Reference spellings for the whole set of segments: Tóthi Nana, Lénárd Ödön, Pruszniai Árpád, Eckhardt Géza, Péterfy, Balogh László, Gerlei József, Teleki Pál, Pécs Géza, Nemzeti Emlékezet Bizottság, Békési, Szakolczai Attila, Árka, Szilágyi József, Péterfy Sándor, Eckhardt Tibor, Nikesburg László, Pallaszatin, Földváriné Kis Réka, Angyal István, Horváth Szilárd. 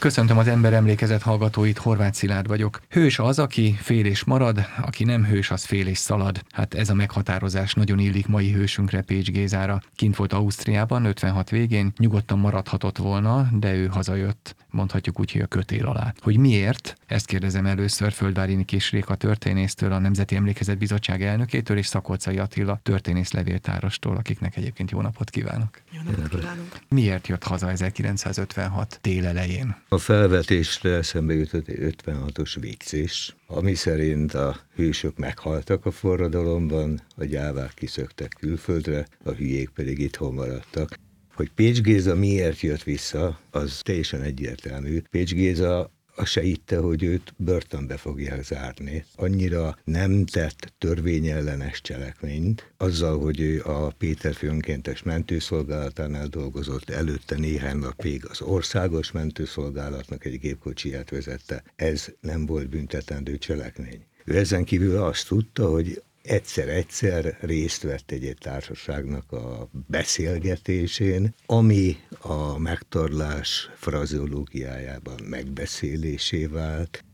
Köszöntöm az emberemlékezet hallgatóit, Horváth Szilárd vagyok. Hős az, aki fél és marad, aki nem hős, az fél és szalad. Hát ez a meghatározás nagyon illik mai hősünkre, Pécs Gézára. Kint volt Ausztriában, 56 végén, nyugodtan maradhatott volna, de ő hazajött, mondhatjuk úgy, hogy a kötél alá. Hogy miért? Ezt kérdezem először Földváriné Kis Réka történésztől, a Nemzeti Emlékezet Bizottság elnökétől és Szakolczai Attila történészlevéltárostól, akiknek egyébként jó napot kívánok. Jó napot kívánok. Miért jött haza 1956 tél elején? A felvetésre eszembe jutott egy 56-os viccés, ami szerint a hősök meghaltak a forradalomban, a gyávák kiszöktek külföldre, a hülyék pedig itthon maradtak. Hogy Pécs Géza miért jött vissza, az teljesen egyértelmű. Pécs Géza azt se hitte, hogy őt börtönbe fogják zárni. Annyira nem tett törvényellenes cselekményt, azzal, hogy ő a Péterfy önkéntes mentőszolgálatánál dolgozott, előtte néhány napig az országos mentőszolgálatnak egy gépkocsiját vezette. Ez nem volt büntetendő cselekmény. Ő ezen kívül azt tudta, hogy egyszer-egyszer részt vett egy társaságnak a beszélgetésén, ami a megtorlás frazeológiájában megbeszélésé vált,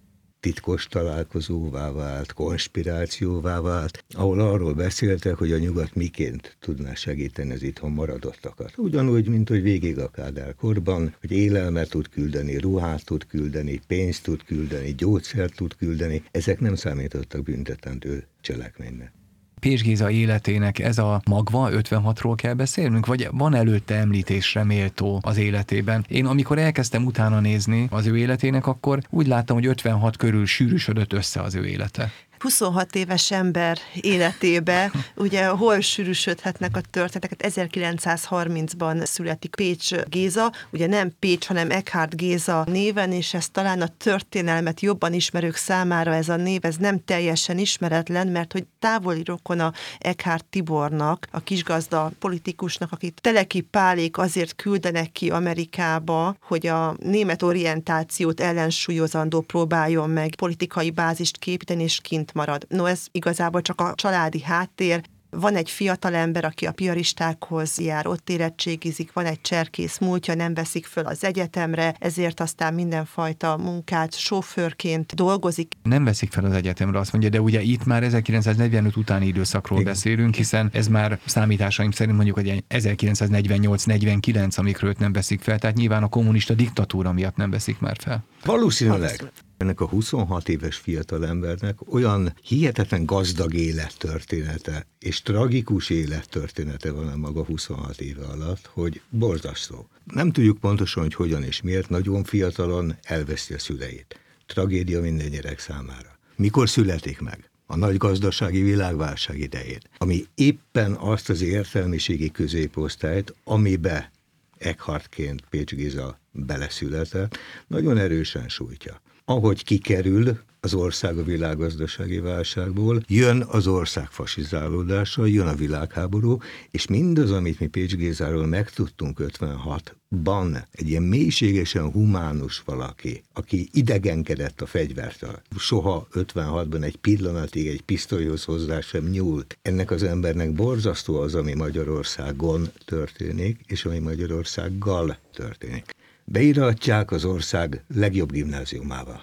titkos találkozóvá vált, konspirációvá vált, ahol arról beszéltek, hogy a nyugat miként tudná segíteni az itthon maradottakat. Ugyanúgy, mint hogy végig a Kádár korban, hogy élelmet tud küldeni, ruhát tud küldeni, pénzt tud küldeni, gyógyszert tud küldeni, ezek nem számítottak büntetendő cselekménynek. Pécs Géza életének ez a magva, 56-ról kell beszélnünk, vagy van előtte említésre méltó az életében? Én amikor elkezdtem utána nézni az ő életének, akkor úgy láttam, hogy 56 körül sűrűsödött össze az ő élete. 26 éves ember életébe, ugye hol sűrűsödhetnek a történetek? 1930-ban születik Pécs Géza, ugye nem Pécs, hanem Eckhardt Géza néven, és ez talán a történelmet jobban ismerők számára ez a név, ez nem teljesen ismeretlen, mert hogy távoli rokona Eckhardt Tibornak, a kisgazda politikusnak, akit Teleki Pálék azért küldenek ki Amerikába, hogy a német orientációt ellensúlyozandó próbáljon meg politikai bázist képíteni, és kint marad. No, ez igazából csak a családi háttér. Van egy fiatalember, aki a piaristákhoz jár, ott érettségizik, van egy cserkész múltja, nem veszik föl az egyetemre, ezért aztán mindenfajta munkát sofőrként dolgozik. Nem veszik fel az egyetemre, azt mondja, de ugye itt már 1945 utáni időszakról beszélünk, hiszen ez már számításaim szerint mondjuk egy 1948-49, amikről nem veszik fel, tehát nyilván a kommunista diktatúra miatt nem veszik már fel. Valószínűleg. Ennek a 26 éves fiatalembernek olyan hihetetlen gazdag élettörténete és tragikus élettörténete van a maga 26 éve alatt, hogy borzasztó. Nem tudjuk pontosan, hogy hogyan és miért, nagyon fiatalon elveszti a szüleit. Tragédia minden gyerek számára. Mikor születik meg? A nagy gazdasági világválság idején, ami éppen azt az értelmiségi középosztályt, amibe Eckhartként Pécs Géza beleszületett, nagyon erősen sújtja. Ahogy kikerül az ország a világgazdasági válságból, jön az ország fasizálódása, jön a világháború, és mindaz, amit mi Pécs Gézáról megtudtunk 56-ban, egy ilyen mélységesen humánus valaki, aki idegenkedett a fegyvertől, soha 56-ban egy pillanatig egy pisztolyhoz hozzá sem nyúlt. Ennek az embernek borzasztó az, ami Magyarországon történik, és ami Magyarországgal történik. Beiratják az ország legjobb gimnáziumába,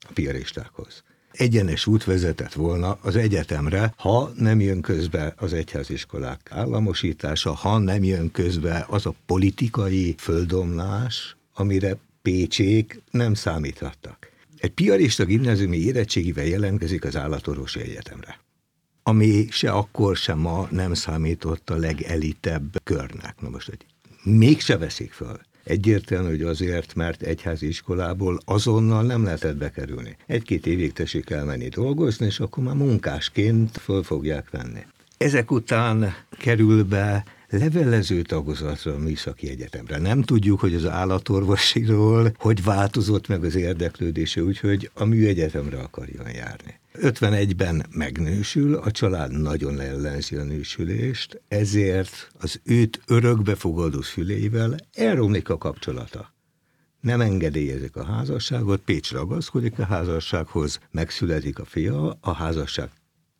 a piaristákhoz. Egyenes út vezetett volna az egyetemre, ha nem jön közbe az egyháziskolák államosítása, ha nem jön közbe az a politikai földomlás, amire pécsiek nem számíthattak. Egy piarista gimnáziumi érettségivel jelentkezik az állatorvosi egyetemre, ami se akkor, se ma nem számított a legelitebb körnek. Na most, hogy mégse veszik föl. Egyértelmű, hogy azért, mert egyházi iskolából azonnal nem lehetett bekerülni. 1-2 évig tessék elmenni dolgozni, és akkor már munkásként föl fogják venni. Ezek után kerül be levelező tagozatra a műszaki egyetemre. Nem tudjuk, hogy az állatorvosiról hogy változott meg az érdeklődése, úgyhogy a műegyetemre akarjon járni. 51-ben megnősül, a család nagyon ellenzi a nősülést, ezért az őt örökbefogadó szüleivel elromlik a kapcsolata. Nem engedélyezik a házasságot, Pécs ragaszkodik a házassághoz, megszületik a fia, a házasság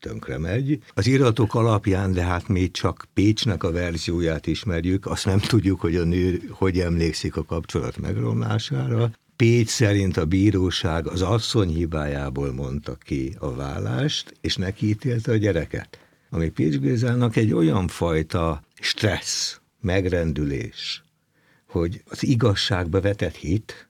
tönkre megy. Az iratok alapján, de hát még csak Pécsnek a verzióját ismerjük, azt nem tudjuk, hogy a nő hogy emlékszik a kapcsolat megromlására. Pécs szerint a bíróság az asszony hibájából mondta ki a vállást, és neki ítélte a gyereket. Ami Pécs Gézának egy olyan fajta stressz, megrendülés, hogy az igazságba vetett hit,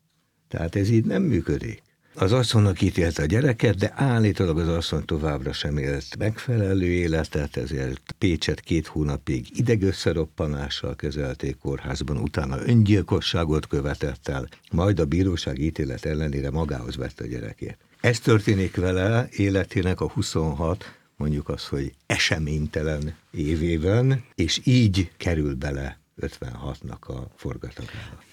tehát ez így nem működik. Az asszonynak ítélte a gyereket, de állítólag az asszony továbbra sem élt megfelelő életet, ezért Pécset 2 hónapig idegösszeroppanással kezelték kórházban, utána öngyilkosságot követett el, majd a bíróság ítélet ellenére magához vette a gyerekét. Ez történik vele életének a 26, mondjuk azt, hogy eseménytelen évében, és így kerül bele 56-nak a forgatásába.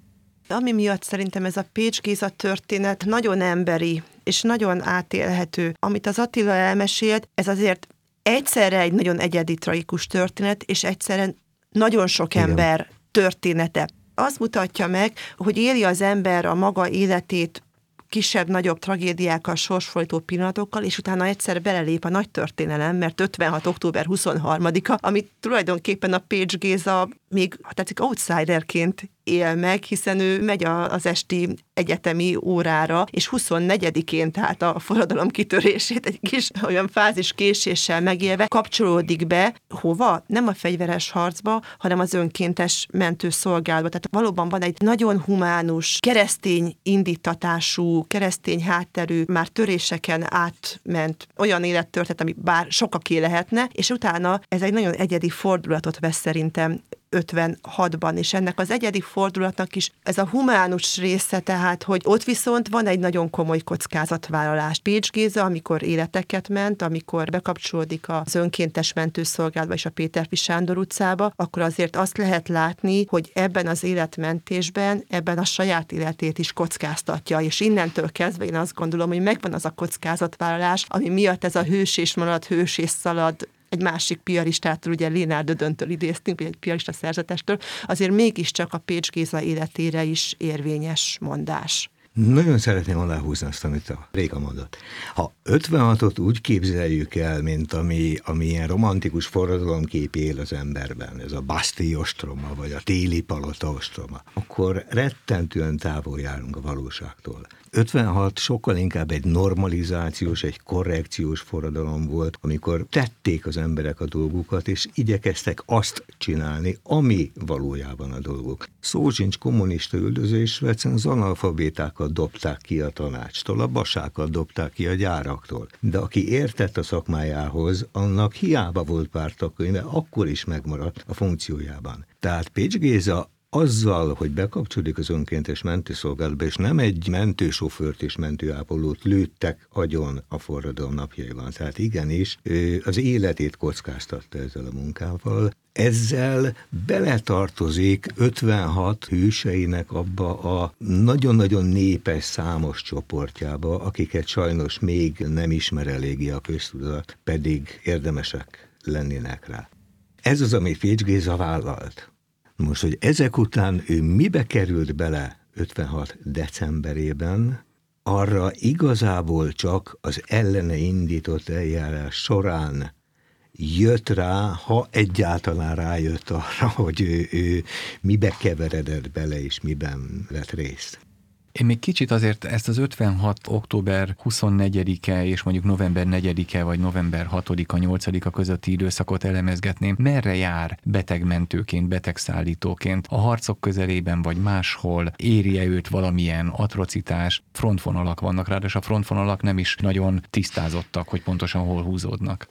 Ami miatt szerintem ez a Pécs Géza történet nagyon emberi, és nagyon átélhető. Amit az Attila elmesélt, ez azért egyszerre egy nagyon egyedi tragikus történet, és egyszerűen nagyon sok ember igen. története. Az mutatja meg, hogy éli az ember a maga életét kisebb-nagyobb tragédiákkal, sorsfojtó pillanatokkal, és utána egyszer belelép a nagy történelem, mert 56. október 23-a, amit tulajdonképpen a Pécs Géza még, ha tetszik, outsiderként él meg, hiszen ő megy az esti egyetemi órára, és 24-én, tehát a forradalom kitörését egy kis olyan fázis késéssel megélve kapcsolódik be. Hova? Nem a fegyveres harcba, hanem az önkéntes mentőszolgálatba. Tehát valóban van egy nagyon humánus, keresztény indítatású, keresztény hátterű, már töréseken átment olyan élettörténet, ami bár sokaké lehetne, és utána ez egy nagyon egyedi fordulatot vesz szerintem 56-ban, és ennek az egyedi fordulatnak is ez a humánus része, tehát, hogy ott viszont van egy nagyon komoly kockázatvállalás. Pécs Géza, amikor életeket ment, amikor bekapcsolódik az önkéntes mentőszolgálatba és a Péterfy Sándor utcába, akkor azért azt lehet látni, hogy ebben az életmentésben, ebben a saját életét is kockáztatja, és innentől kezdve én azt gondolom, hogy megvan az a kockázatvállalás, ami miatt ez a hős és marad, hős és szalad, egy másik piaristától, ugye Lénárd Ödöntől idéztünk, vagy egy piarista szerzetestől, azért mégiscsak a Pécs Géza életére is érvényes mondás. Nagyon szeretném aláhúzni azt, amit a Réka mondott. Ha 56-ot úgy képzeljük el, mint ami ilyen romantikus forradalomkép él az emberben, ez a Bastille ostroma, vagy a téli palota ostroma, akkor rettentően távol járunk a valóságtól. 56 sokkal inkább egy normalizációs, egy korrekciós forradalom volt, amikor tették az emberek a dolgukat, és igyekeztek azt csinálni, ami valójában a dolguk. Szó sincs kommunista üldözésről, egyszerűen az analfabétákat dobták ki a tanácstól, a basákat dobták ki a gyáraktól. De aki értett a szakmájához, annak hiába volt pártagkönyve, akkor is megmaradt a funkciójában. Tehát Pécs Géza azzal, hogy bekapcsolódik az önkéntes mentőszolgálatba, és nem egy mentősofőrt és mentőápolót lőttek agyon a forradalom napjaiban. Tehát igenis, az életét kockáztatta ezzel a munkával. Ezzel beletartozik 56 hőseinek abba a nagyon-nagyon népes számos csoportjába, akiket sajnos még nem ismer eléggé a köztudat, pedig érdemesek lennének rá. Ez az, ami Pécs Géza vállalt. Most, hogy ezek után ő mibe került bele 56 decemberében, arra igazából csak az ellene indított eljárás során jött rá, ha egyáltalán rájött arra, hogy ő mibe keveredett bele és miben vett részt. Én még kicsit azért ezt az 56. október 24-e és mondjuk november 4-e vagy november 6-a, 8-a közötti időszakot elemezgetném. Merre jár betegmentőként, betegszállítóként? A harcok közelében vagy máshol éri-e őt valamilyen atrocitás? Frontvonalak vannak rá, és a frontvonalak nem is nagyon tisztázottak, hogy pontosan hol húzódnak.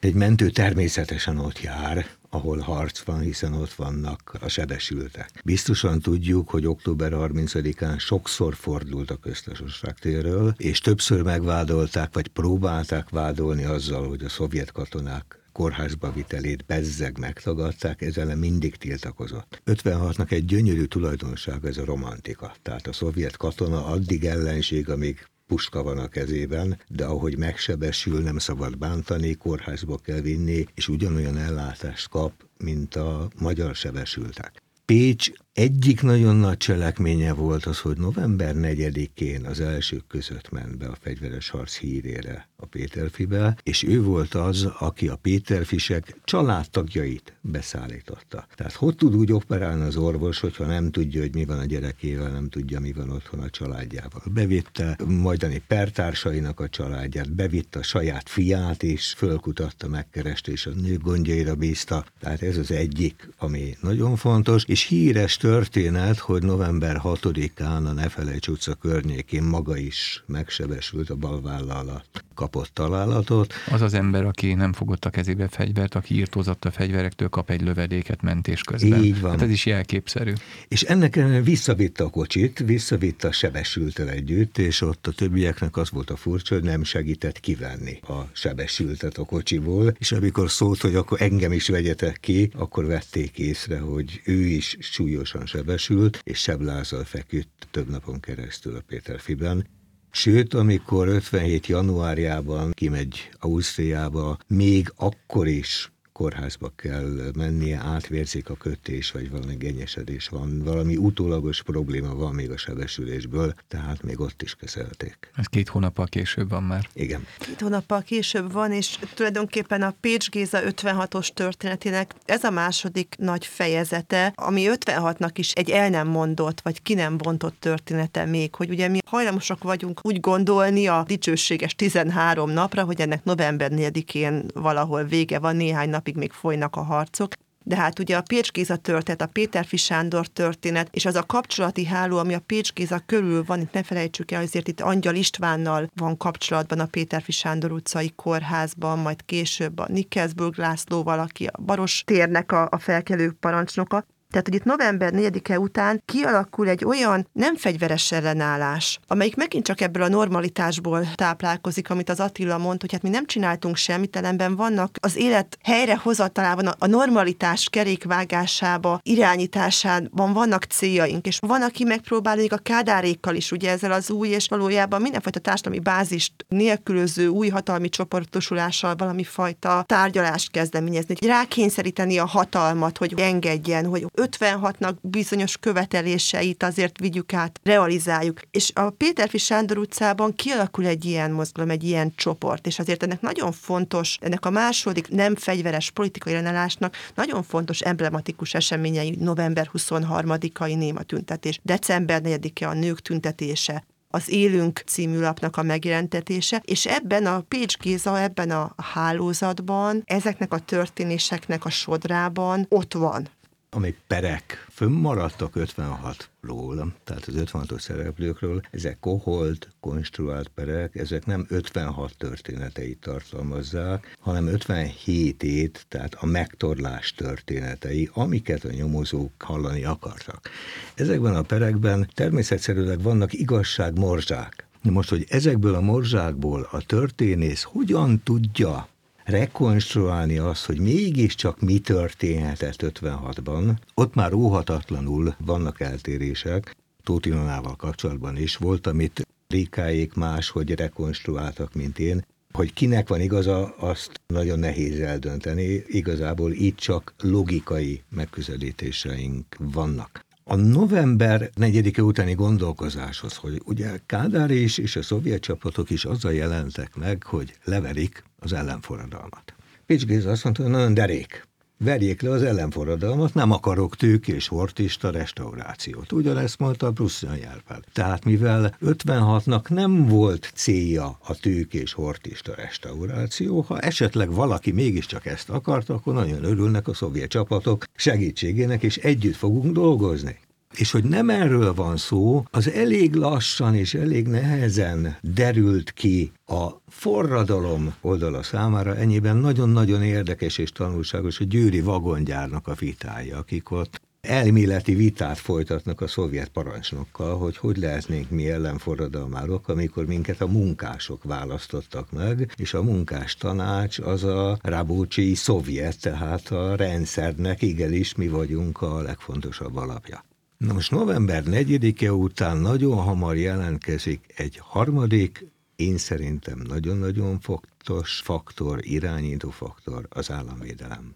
Egy mentő természetesen ott jár, ahol harc van, hiszen ott vannak a sebesültek. Biztosan tudjuk, hogy október 30-án sokszor fordult a Köztársaság térről, és többször megvádolták, vagy próbálták vádolni azzal, hogy a szovjet katonák kórházba vitelét bezzeg megtagadták, ezzel mindig tiltakozott. 56-nak egy gyönyörű tulajdonsága ez a romantika. Tehát a szovjet katona addig ellenség, amíg puska van a kezében, de ahogy megsebesül, nem szabad bántani, kórházba kell vinni, és ugyanolyan ellátást kap, mint a magyar sebesültek. Pécs egyik nagyon nagy cselekménye volt az, hogy november 4-én az elsők között ment be a fegyveres harc hírére a Péterfybe, és ő volt az, aki a péterfysek családtagjait beszállította. Tehát hogy tud úgy operálni az orvos, hogyha nem tudja, hogy mi van a gyerekével, nem tudja, mi van otthon a családjával. Bevitte majdani pertársainak a családját, bevitte a saját fiát is, fölkutatta, megkereste, és a nő gondjaira bízta. Tehát ez az egyik, ami nagyon fontos, és híres történet, hogy november 6-án a Nefelejts utca környékén maga is megsebesült, a bal válla alatt kapott találatot. Az az ember, aki nem fogott a kezébe fegyvert, aki írtózott a fegyverektől, kap egy lövedéket mentés közben. Így van. Hát ez is jelképszerű. És ennek visszavitte a kocsit, visszavitte a sebesültel együtt, és ott a többieknek az volt a furcsa, hogy nem segített kivenni a sebesültet a kocsiból, és amikor szólt, hogy akkor engem is vegyetek ki, akkor vették észre, hogy ő is súlyosan sebesült, és seblázzal feküdt több napon keresztül a Péterfyben. Sőt, amikor 57. januárjában kimegy Ausztriába, még akkor is kórházba kell mennie, átvérzik a kötés, vagy valami genyesedés van, valami utólagos probléma van még a sebesülésből, tehát még ott is kezelték. Ez 2 hónappal később van már. Igen. 2 hónappal később van, és tulajdonképpen a Pécs Géza 56-os történetének ez a második nagy fejezete, ami 56-nak is egy el nem mondott, vagy ki nem bontott története még, hogy ugye mi hajlamosak vagyunk úgy gondolni a dicsőséges 13 napra, hogy ennek november 4-én valahol vége van, néhány napig még folynak a harcok. De hát ugye a Pécs Géza történet, a Péterfy Sándor történet, és az a kapcsolati háló, ami a Pécs Géza körül van, itt ne felejtsük el, azért itt Angyal Istvánnal van kapcsolatban a Péterfy Sándor utcai kórházban, majd később a Nikesburg Lászlóval, aki a Baros térnek a felkelő parancsnoka. Tehát, hogy itt november 4-e után kialakul egy olyan nem fegyveres ellenállás, amelyik megint csak ebből a normalitásból táplálkozik, amit az Attila mond, hogy hát mi nem csináltunk semmit, ellenben vannak az élet helyrehozatalában, a normalitás kerékvágásába, irányításában vannak céljaink, és van, aki megpróbál a kádárékkal is, ugye ezzel az új, és valójában mindenfajta társadalmi bázist nélkülöző új hatalmi csoportosulással valami fajta tárgyalást kezdeményezni, hogy rákényszeríteni a hatalmat, hogy engedjen, hogy 56-nak bizonyos követeléseit azért vigyük át, realizáljuk. És a Péterfy Sándor utcában kialakul egy ilyen mozgalom, egy ilyen csoport, és azért ennek nagyon fontos, ennek a második nem fegyveres politikai ellenállásnak nagyon fontos emblematikus eseményei november 23-ai néma tüntetés, december 4-e a nők tüntetése, az Élünk című lapnak a megjelentetése, és ebben a Pécs Géza, ebben a hálózatban, ezeknek a történéseknek a sodrában ott van. Amely perek fönnmaradtak 56-ról, tehát az 56-os szereplőkről, ezek koholt, konstruált perek, ezek nem 56 történeteit tartalmazzák, hanem 57-ét, tehát a megtorlás történetei, amiket a nyomozók hallani akartak. Ezekben a perekben természetszerűleg vannak igazságmorzsák. Most, hogy ezekből a morzsákból a történész hogyan tudja rekonstruálni azt, hogy mégiscsak mi történhetett 56-ban, ott már óhatatlanul vannak eltérések. Tóthi Nanával kapcsolatban is volt, amit Rékáék máshogy rekonstruáltak, mint én. Hogy kinek van igaza, azt nagyon nehéz eldönteni. Igazából itt csak logikai megközelítéseink vannak. A november 4-e utáni gondolkozáshoz, hogy ugye Kádár is és a szovjet csapatok is azzal jelentek meg, hogy leverik az ellenforradalmat. Pécs Géza azt mondta, hogy nagyon derék. Verjék le az ellenforradalmat, nem akarok tők és hortista restaurációt. Ugyanezt mondta a Pruszniai Árpád. Tehát mivel 56-nak nem volt célja a tők és hortista restauráció, ha esetleg valaki mégiscsak ezt akart, akkor nagyon örülnek a szovjet csapatok segítségének, és együtt fogunk dolgozni. És hogy nem erről van szó, az elég lassan és elég nehezen derült ki a forradalom oldala számára, ennyiben nagyon-nagyon érdekes és tanulságos a győri vagongyárnak a vitája, akik ott elméleti vitát folytatnak a szovjet parancsnokkal, hogy lehetnénk mi ellenforradalmárok, amikor minket a munkások választottak meg, és a munkás tanács az a rabócsi szovjet, tehát a rendszernek igenis mi vagyunk a legfontosabb alapja. Na most november 4-e után nagyon hamar jelentkezik egy harmadik, én szerintem nagyon-nagyon fontos faktor, irányító faktor, az államvédelem.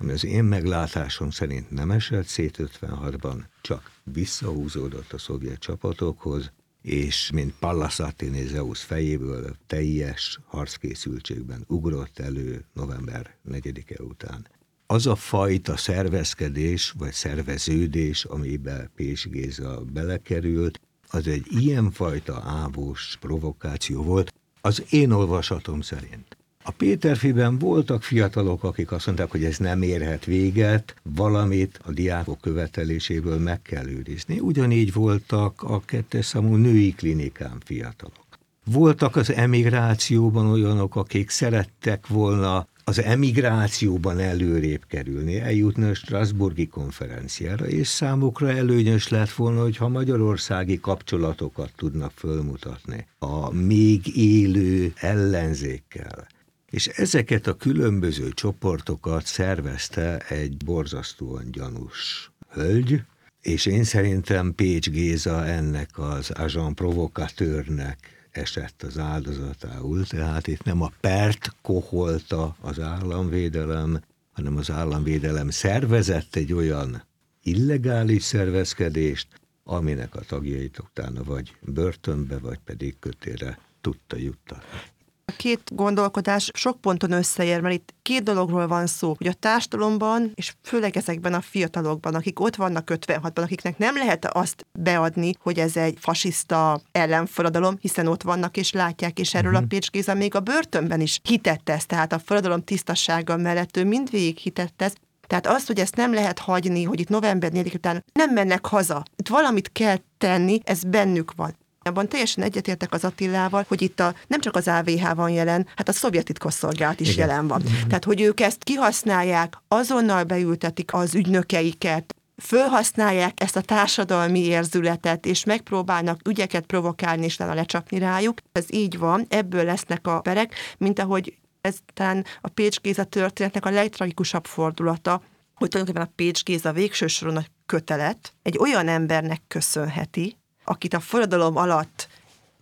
ami az én meglátásom szerint nem esett szét 56-ban, csak visszahúzódott a szovjet csapatokhoz, és mint Pallaszatin Zeus fejéből teljes harckészültségben ugrott elő november 4-e után. Az a fajta szervezkedés vagy szerveződés, amiben Pécs Géza belekerült, az egy ilyenfajta ávós provokáció volt, az én olvasatom szerint. A Péterfyben voltak fiatalok, akik azt mondták, hogy ez nem érhet véget, valamit a diákok követeléséből meg kell őrizni. Ugyanígy voltak a 2. számú női klinikán fiatalok. Voltak az emigrációban olyanok, akik szerettek volna az emigrációban előrébb kerülni, eljutni a strasbourgi konferenciára, és számukra előnyös lett volna, hogyha magyarországi kapcsolatokat tudnak fölmutatni a még élő ellenzékkel. És ezeket a különböző csoportokat szervezte egy borzasztóan gyanús hölgy, és én szerintem Pécs Géza ennek az agent provokatőrnek esett az áldozatául, tehát itt nem a pert koholta az államvédelem, hanem az államvédelem szervezett egy olyan illegális szervezkedést, aminek a tagjait utána vagy börtönbe, vagy pedig kötélre tudta juttatni. A két gondolkodás sok ponton összeér, mert itt két dologról van szó, hogy a társadalomban, és főleg ezekben a fiatalokban, akik ott vannak 56-ban, akiknek nem lehet azt beadni, hogy ez egy fasiszta ellenforradalom, hiszen ott vannak és látják, és erről a Pécs Géza még a börtönben is hitett ezt, tehát a forradalom tisztasága mellett ő mindvégig hitett ezt. Tehát az, hogy ezt nem lehet hagyni, hogy itt november 4 után nem mennek haza, itt valamit kell tenni, ez bennük van. Abban teljesen egyetértek az Attilával, hogy itt nem csak az AVH van jelen, hát a szovjet titkosszolgálat is jelen van. Tehát, hogy ők ezt kihasználják, azonnal beültetik az ügynökeiket, fölhasználják ezt a társadalmi érzületet, és megpróbálnak ügyeket provokálni, és utána lecsapni rájuk. Ez így van, ebből lesznek a perek, mint ahogy ez talán a Pécs Géza történetnek a legtragikusabb fordulata, hogy tulajdonképpen a Pécs Géza végső soron a kötelet egy olyan embernek köszönheti, akit a forradalom alatt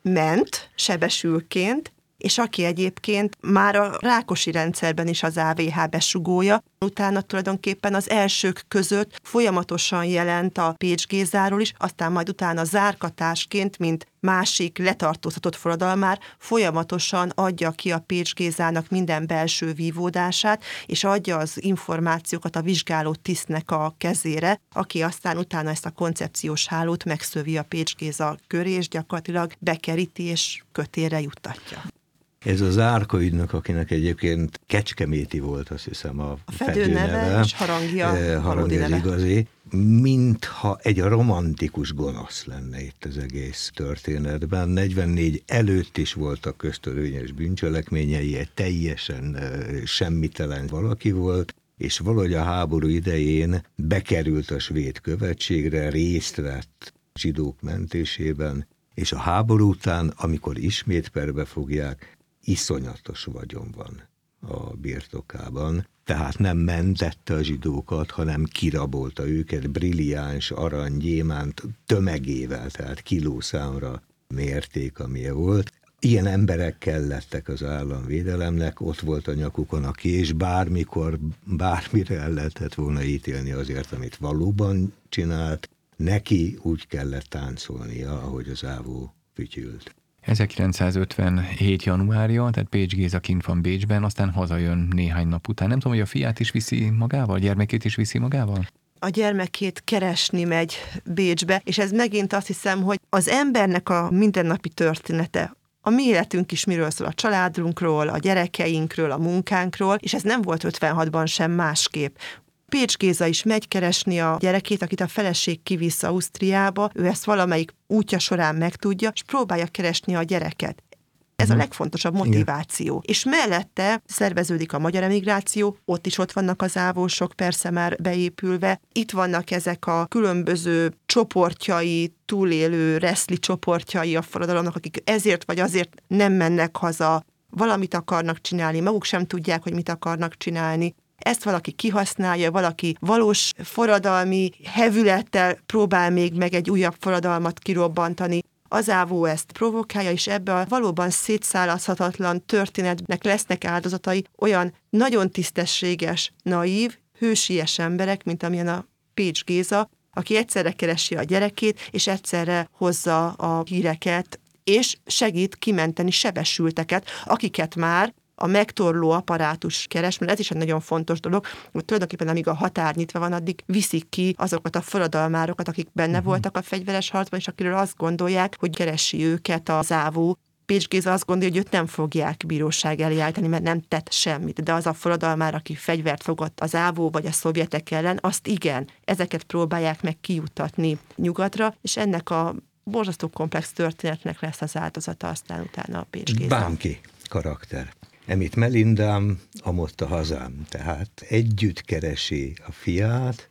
ment sebesülként, és aki egyébként már a Rákosi rendszerben is az AVH besugója, utána tulajdonképpen az elsők között folyamatosan jelent a Pécs Gézáról is, aztán majd utána zárkatásként, mint másik letartóztatott forradalmár folyamatosan adja ki a Pécs Gézának minden belső vívódását, és adja az információkat a vizsgáló tisztnek a kezére, aki aztán utána ezt a koncepciós hálót megszövi a Pécs Géza köré, és gyakorlatilag bekeríti és kötélre juttatja. Ez az Árka ügynök, akinek egyébként Kecskeméti volt, azt hiszem a fedőneve, és Harangi az igazi, mintha egy romantikus gonosz lenne itt az egész történetben. 44 előtt is voltak köztörvényes bűncselekményei, egy teljesen semmitelen valaki volt, és valahogy a háború idején bekerült a svéd követségre, részt vett zsidók mentésében, és a háború után, amikor ismét perbe fogják, iszonyatos vagyon van a birtokában, tehát nem mentette a zsidókat, hanem kirabolta őket brilliáns arany, gyémánt tömegével, tehát kilószámra mérték, amilyen volt. Ilyen emberek kellettek az államvédelemnek, ott volt a nyakukon a kés, bármikor, bármire el lehetett volna ítélni azért, amit valóban csinált, neki úgy kellett táncolnia, ahogy az ávó fütyült. 1957. januárja, tehát Pécs Géza kint van Bécsben, aztán hazajön néhány nap után. Nem tudom, hogy a fiát is viszi magával, a gyermekét is viszi magával? A gyermekét keresni megy Bécsbe, és ez megint azt hiszem, hogy az embernek a mindennapi története, a mi életünk is miről szól, a családunkról, a gyerekeinkről, a munkánkról, és ez nem volt 56-ban sem másképp. Pécs Géza is megy keresni a gyerekét, akit a feleség kivisz Ausztriába, ő ezt valamelyik útja során megtudja, és próbálja keresni a gyereket. Ez a legfontosabb motiváció. Igen. És mellette szerveződik a magyar emigráció, ott is ott vannak az ávósok, persze már beépülve. Itt vannak ezek a különböző csoportjai, túlélő reszli csoportjai a forradalomnak, akik ezért vagy azért nem mennek haza, valamit akarnak csinálni, maguk sem tudják, hogy mit akarnak csinálni. Ezt valaki kihasználja, valaki valós forradalmi hevülettel próbál még meg egy újabb forradalmat kirobbantani. Az ávó ezt provokálja, és ebbe a valóban szétszállhatatlan történetnek lesznek áldozatai olyan nagyon tisztességes, naív, hősies emberek, mint amilyen a Pécs Géza, aki egyszerre keresi a gyerekét, és egyszerre hozza a híreket, és segít kimenteni sebesülteket, akiket már a megtorló apparátus keres, mert ez is egy nagyon fontos dolog, hogy tulajdonképpen amíg a határ nyitva van, addig viszik ki azokat a forradalmárokat, akik benne voltak a fegyveres harcban, és akiről azt gondolják, hogy keresi őket az ávó. Pécs Géza azt gondolja, hogy őt nem fogják bíróság elé állítani, mert nem tett semmit, de az a forradalmár, aki fegyvert fogott az ávó vagy a szovjetek ellen, azt igen, ezeket próbálják meg kijutatni nyugatra, és ennek a borzasztó komplex történetnek lesz az áldozata aztán utána a Pécs Géza. Bánki karakter. Emit Melindám, amott a hazám. Tehát együtt keresi a fiát,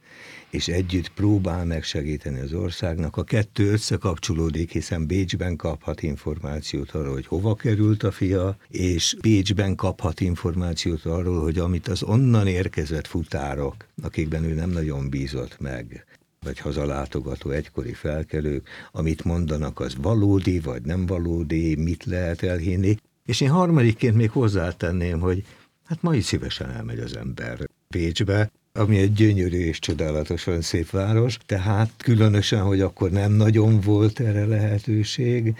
és együtt próbál megsegíteni az országnak. A kettő összekapcsolódik, hiszen Bécsben kaphat információt arról, hogy hova került a fia, és Bécsben kaphat információt arról, hogy amit az onnan érkezett futárok, akikben ő nem nagyon bízott meg, vagy hazalátogató egykori felkelők, amit mondanak, az valódi, vagy nem valódi, mit lehet elhinni. És én harmadikként még hozzátenném, hogy hát ma is szívesen elmegy az ember Pécsbe, ami egy gyönyörű és csodálatosan szép város, tehát különösen, hogy akkor nem nagyon volt erre lehetőség,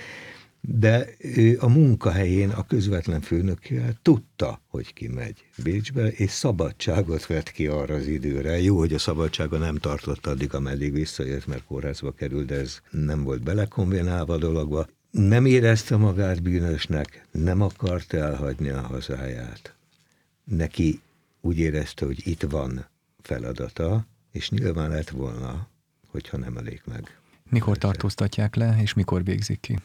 de ő a munkahelyén a közvetlen főnökkel tudta, hogy kimegy Bécsbe, és szabadságot vett ki arra az időre. Jó, hogy a szabadsága nem tartott addig, ameddig visszajött, mert kórházba került, de ez nem volt belekonvenálva a dologba. Nem érezte magát bűnösnek, nem akart elhagyni a hazáját. Neki úgy érezte, hogy itt van feladata, és nyilván lett volna, hogyha nem elég meg. Mikor tartóztatják le, és mikor végzik ki?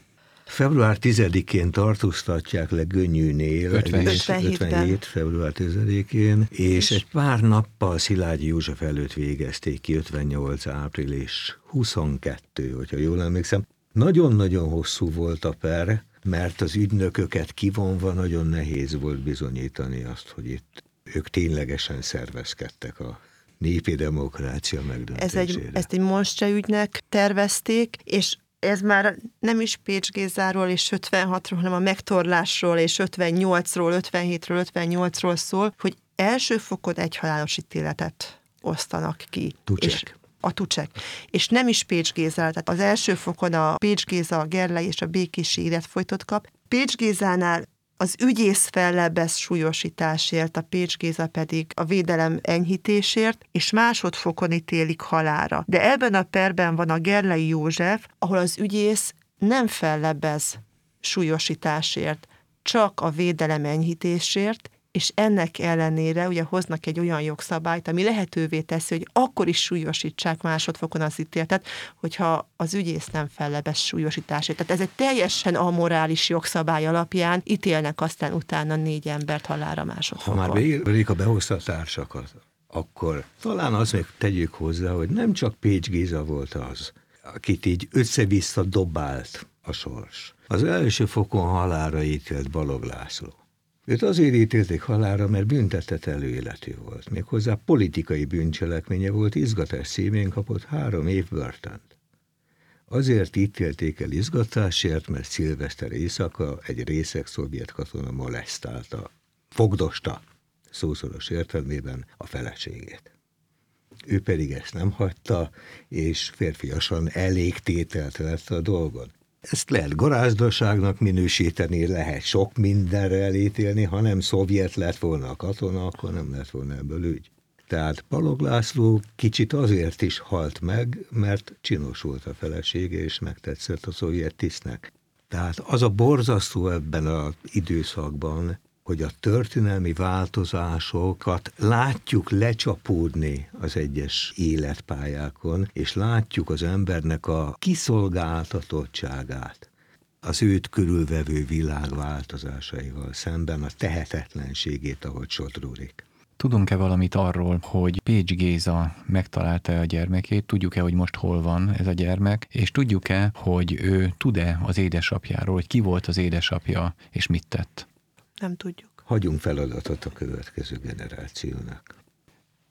Február 10-én tartóztatják le Gönyűnél, 57. február 10-én, és egy pár nappal Szilágyi József előtt végezték ki, 58. április 22, hogyha jól emlékszem. Nagyon-nagyon hosszú volt a per, mert az ügynököket kivonva nagyon nehéz volt bizonyítani azt, hogy itt ők ténylegesen szervezkedtek a népi demokrácia megdöntésére. Ezt egy monstre ügynek tervezték, és ez már nem is Pécs Gézáról és 56-ról, hanem a megtorlásról és 58-ról, 57-ről, 58-ról szól, hogy első fokon egy halálos ítéletet osztanak ki. A Tucsek. És nem is Pécs Gézával, tehát az első fokon a Pécs Géza, a Gerlei és a Békési életfolytot kap. Pécs Gézánál az ügyész fellebbez súlyosításért, a Pécs Géza pedig a védelem enyhítésért, és másodfokon ítélik halálra. De ebben a perben van a Gerlei József, ahol az ügyész nem fellebbez súlyosításért, csak a védelem enyhítésért, és ennek ellenére ugye hoznak egy olyan jogszabályt, ami lehetővé teszi, hogy akkor is súlyosítsák másodfokon az ítéletet, hogyha az ügyész nem fellebez súlyosításért. Tehát ez egy teljesen amorális jogszabály alapján ítélnek aztán utána 4 embert halálra másodfokon. Ha már végig a behoztatársakat, akkor talán azt még tegyük hozzá, hogy nem csak Pécs Géza volt az, akit így össze-vissza dobált a sors. Az első fokon halálra ítélt Balogh László. Őt azért ítélték halálra, mert büntetett előéletű volt. Méghozzá politikai bűncselekménye volt, izgatás címén kapott 3 év börtönt. Azért ítélték el izgatásért, mert szilveszter éjszaka egy részeg szovjet katona molesztálta, fogdosta, szószoros értelmében, a feleségét. Ő pedig ezt nem hagyta, és férfiasan elég tételt vett a dolgon. Ezt lehet garázdaságnak minősíteni, lehet sok mindenre elítélni, ha nem szovjet lett volna a katona, akkor nem lett volna ebből ügy. Tehát Balogh László kicsit azért is halt meg, mert csinos volt a felesége, és megtetszett a szovjet tisztnek. Tehát az a borzasztó ebben az időszakban, hogy a történelmi változásokat látjuk lecsapódni az egyes életpályákon, és látjuk az embernek a kiszolgáltatottságát az őt körülvevő világ változásaival szemben, a tehetetlenségét, ahogy sodródik. Tudunk-e valamit arról, hogy Pécs Géza megtalálta a gyermekét? Tudjuk-e, hogy most hol van ez a gyermek? És tudjuk-e, hogy ő tud-e az édesapjáról, hogy ki volt az édesapja, és mit tett? Nem tudjuk. Hagyunk feladatot a következő generációnak.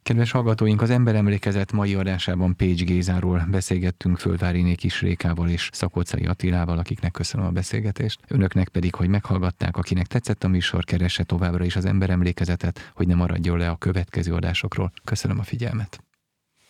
Kedves hallgatóink, az Emberemlékezet mai adásában Pécs Gézáról beszélgettünk Földváriné Kis Rékával és Szakolczai Attilával, akiknek köszönöm a beszélgetést. Önöknek pedig, hogy meghallgatták, akinek tetszett a műsor, keresse továbbra is az Emberemlékezetet, hogy ne maradjon le a következő adásokról. Köszönöm a figyelmet!